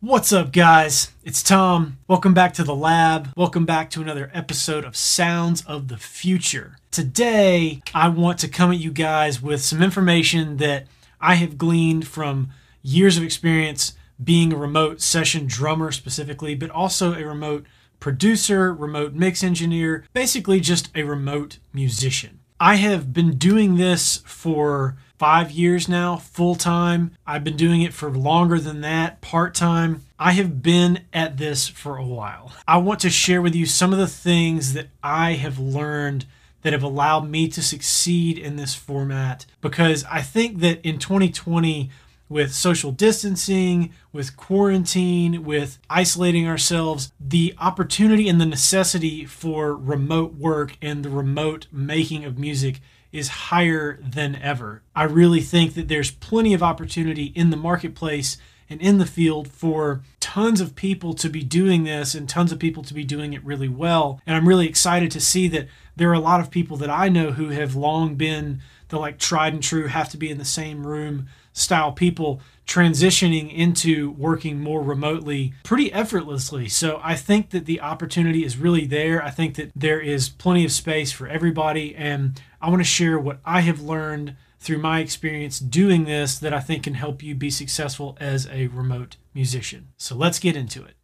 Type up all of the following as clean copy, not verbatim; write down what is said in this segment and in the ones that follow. What's up, guys? It's Tom. Welcome back to the lab. Welcome back to another episode of Sounds of the Future. Today, I want to come at you guys with some information that I have gleaned from years of experience being a remote session drummer specifically, but also a remote producer, remote mix engineer, basically just a remote musician. I have been doing this for 5 years now, full-time. I've been doing it for longer than that, part-time. I have been at this for a while. I want to share with you some of the things that I have learned that have allowed me to succeed in this format, because I think that in 2020, with social distancing, with quarantine, with isolating ourselves, the opportunity and the necessity for remote work and the remote making of music is higher than ever. I really think that there's plenty of opportunity in the marketplace and in the field for tons of people to be doing this and tons of people to be doing it really well. And I'm really excited to see that there are a lot of people that I know who have long been the like tried and true, have to be in the same room style people transitioning into working more remotely pretty effortlessly. So I think that the opportunity is really there. I think that there is plenty of space for everybody. And I want to share what I have learned through my experience doing this that I think can help you be successful as a remote musician. So let's get into it.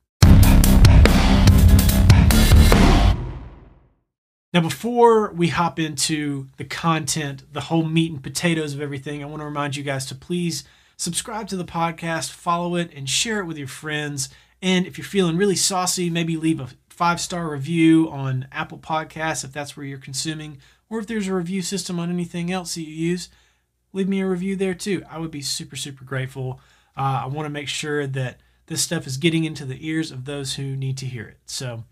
Now, before we hop into the content, the whole meat and potatoes of everything, I want to remind you guys to please subscribe to the podcast, follow it, and share it with your friends. And if you're feeling really saucy, maybe leave a 5-star review on Apple Podcasts if that's where you're consuming, or if there's a review system on anything else that you use, leave me a review there too. I would be super, super grateful. I want to make sure that this stuff is getting into the ears of those who need to hear it. So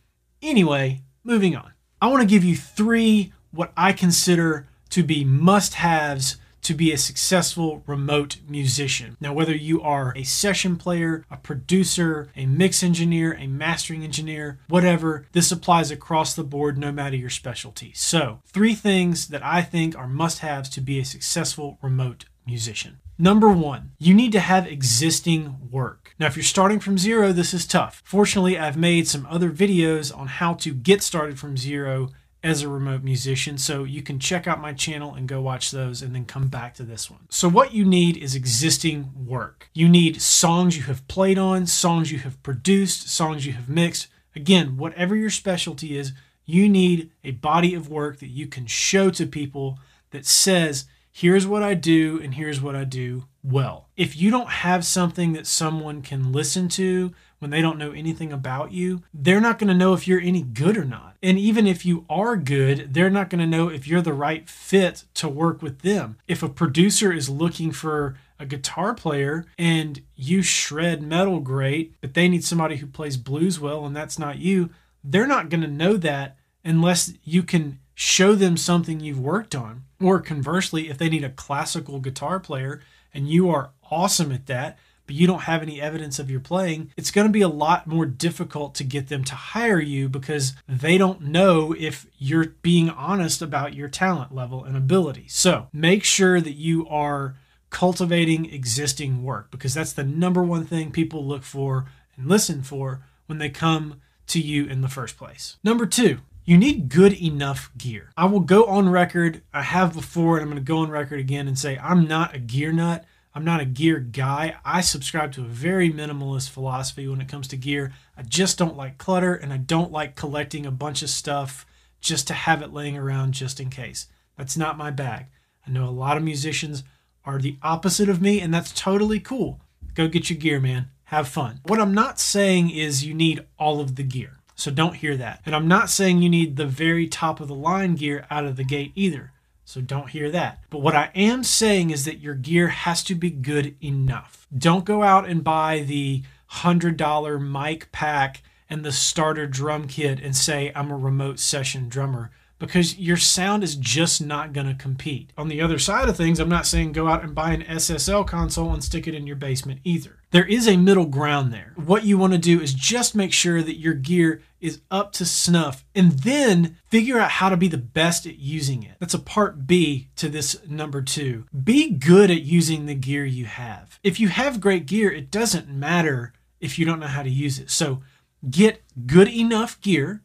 anyway, moving on. I want to give you three what I consider to be must-haves to be a successful remote musician. Now, whether you are a session player, a producer, a mix engineer, a mastering engineer, whatever, this applies across the board, no matter your specialty. So, three things that I think are must-haves to be a successful remote musician. Number one, you need to have existing work. Now, if you're starting from zero, this is tough. Fortunately, I've made some other videos on how to get started from zero as a remote musician, so you can check out my channel and go watch those and then come back to this one. So what you need is existing work. You need songs you have played on, songs you have produced, songs you have mixed. Again, whatever your specialty is, you need a body of work that you can show to people that says, here's what I do, and here's what I do well. If you don't have something that someone can listen to when they don't know anything about you, they're not going to know if you're any good or not. And even if you are good, they're not going to know if you're the right fit to work with them. If a producer is looking for a guitar player and you shred metal great, but they need somebody who plays blues well and that's not you, they're not going to know that unless you can show them something you've worked on. Or conversely, if they need a classical guitar player and you are awesome at that, but you don't have any evidence of your playing, it's going to be a lot more difficult to get them to hire you because they don't know if you're being honest about your talent level and ability. So make sure that you are cultivating existing work, because that's the number one thing people look for and listen for when they come to you in the first place. Number two, you need good enough gear. I will go on record, I have before, and I'm going to go on record again and say I'm not a gear nut. I'm not a gear guy. I subscribe to a very minimalist philosophy when it comes to gear. I just don't like clutter, and I don't like collecting a bunch of stuff just to have it laying around just in case. That's not my bag. I know a lot of musicians are the opposite of me, and that's totally cool. Go get your gear, man. Have fun. What I'm not saying is you need all of the gear. So don't hear that. And I'm not saying you need the very top of the line gear out of the gate either. So don't hear that. But what I am saying is that your gear has to be good enough. Don't go out and buy the $100 mic pack and the starter drum kit and say, I'm a remote session drummer, because your sound is just not going to compete. On the other side of things, I'm not saying go out and buy an SSL console and stick it in your basement either. There is a middle ground there. What you want to do is just make sure that your gear is up to snuff and then figure out how to be the best at using it. That's a part B to this number two. Be good at using the gear you have. If you have great gear, it doesn't matter if you don't know how to use it. So get good enough gear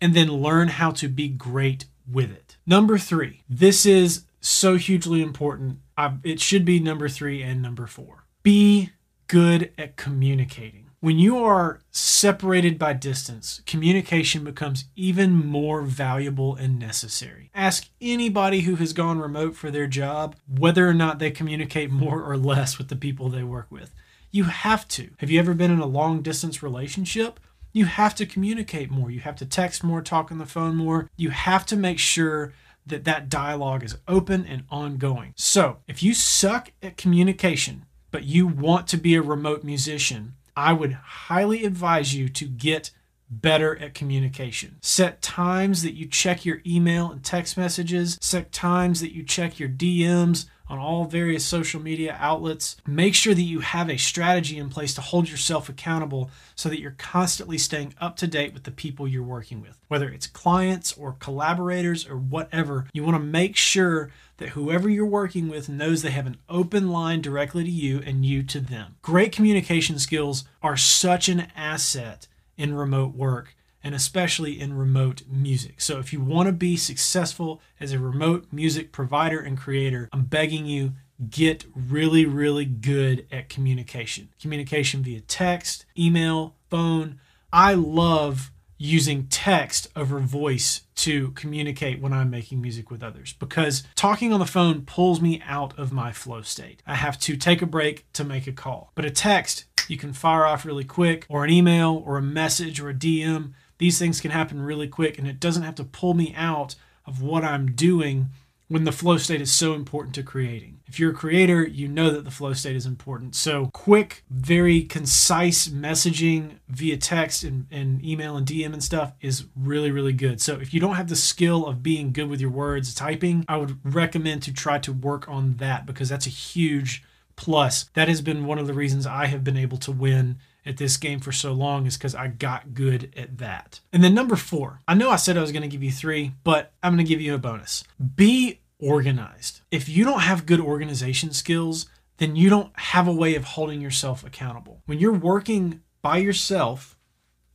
and then learn how to be great with it. Number three, this is so hugely important. It should be number three and number four. Be good at communicating. When you are separated by distance, communication becomes even more valuable and necessary. Ask anybody who has gone remote for their job whether or not they communicate more or less with the people they work with. You have to. Have you ever been in a long distance relationship? You have to communicate more. You have to text more, talk on the phone more. You have to make sure that that dialogue is open and ongoing. So if you suck at communication, but you want to be a remote musician, I would highly advise you to get better at communication. Set times that you check your email and text messages. Set times that you check your DMs on all various social media outlets. Make sure that you have a strategy in place to hold yourself accountable so that you're constantly staying up to date with the people you're working with. Whether it's clients or collaborators or whatever, you want to make sure that whoever you're working with knows they have an open line directly to you and you to them. Great communication skills are such an asset in remote work, and especially in remote music. So if you want to be successful as a remote music provider and creator, I'm begging you, get really, really good at communication. Communication via text, email, phone. I love using text over voice to communicate when I'm making music with others, because talking on the phone pulls me out of my flow state. I have to take a break to make a call. But a text, you can fire off really quick, or an email, or a message, or a DM. These things can happen really quick, and it doesn't have to pull me out of what I'm doing when the flow state is so important to creating. If you're a creator, you know that the flow state is important. So quick, very concise messaging via text and email and DM and stuff is really, really good. So if you don't have the skill of being good with your words, typing, I would recommend to try to work on that, because that's a huge plus. That has been one of the reasons I have been able to win at this game for so long, is because I got good at that. And then number four, I know I said I was going to give you three, but I'm going to give you a bonus. Be organized. If you don't have good organization skills, then you don't have a way of holding yourself accountable. When you're working by yourself,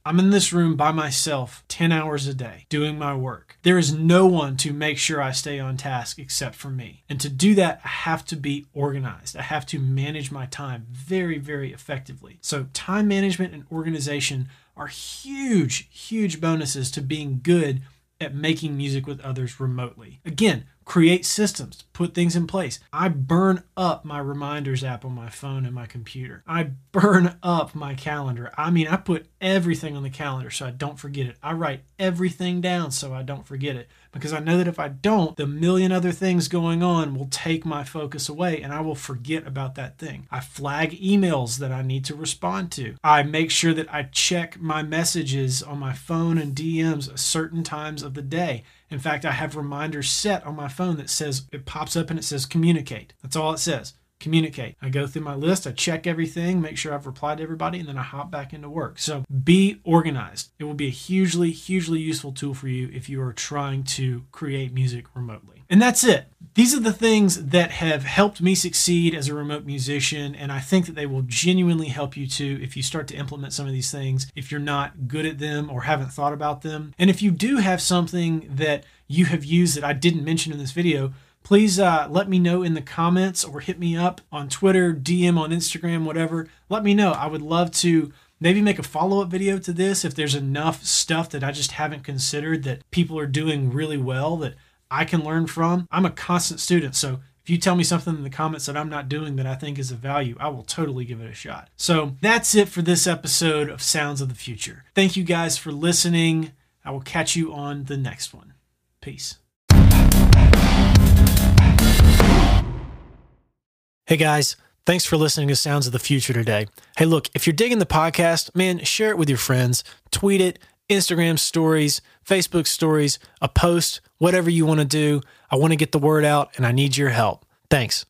I'm in this room by myself 10 hours a day doing my work. There is no one to make sure I stay on task except for me. And to do that, I have to be organized. I have to manage my time very, very effectively. So time management and organization are huge, huge bonuses to being good at making music with others remotely. Again, create systems, put things in place. I burn up my reminders app on my phone and my computer. I burn up my calendar. I mean, I put everything on the calendar so I don't forget it. I write everything down so I don't forget it, because I know that if I don't, the million other things going on will take my focus away and I will forget about that thing. I flag emails that I need to respond to. I make sure that I check my messages on my phone and DMs at certain times of the day. In fact, I have reminders set on my phone that says, it pops up and it says communicate. That's all it says, communicate. I go through my list, I check everything, make sure I've replied to everybody, and then I hop back into work. So be organized. It will be a hugely, hugely useful tool for you if you are trying to create music remotely. And that's it. These are the things that have helped me succeed as a remote musician, and I think that they will genuinely help you too if you start to implement some of these things, if you're not good at them or haven't thought about them. And if you do have something that you have used that I didn't mention in this video, please let me know in the comments, or hit me up on Twitter, DM on Instagram, whatever. Let me know. I would love to maybe make a follow-up video to this if there's enough stuff that I just haven't considered that people are doing really well that I can learn from. I'm a constant student, so if you tell me something in the comments that I'm not doing that I think is of value, I will totally give it a shot. So that's it for this episode of Sounds of the Future. Thank you guys for listening. I will catch you on the next one. Peace. Hey guys, thanks for listening to Sounds of the Future today. Hey look, if you're digging the podcast, man, share it with your friends, tweet it, Instagram stories, Facebook stories, a post, whatever you want to do. I want to get the word out and I need your help. Thanks.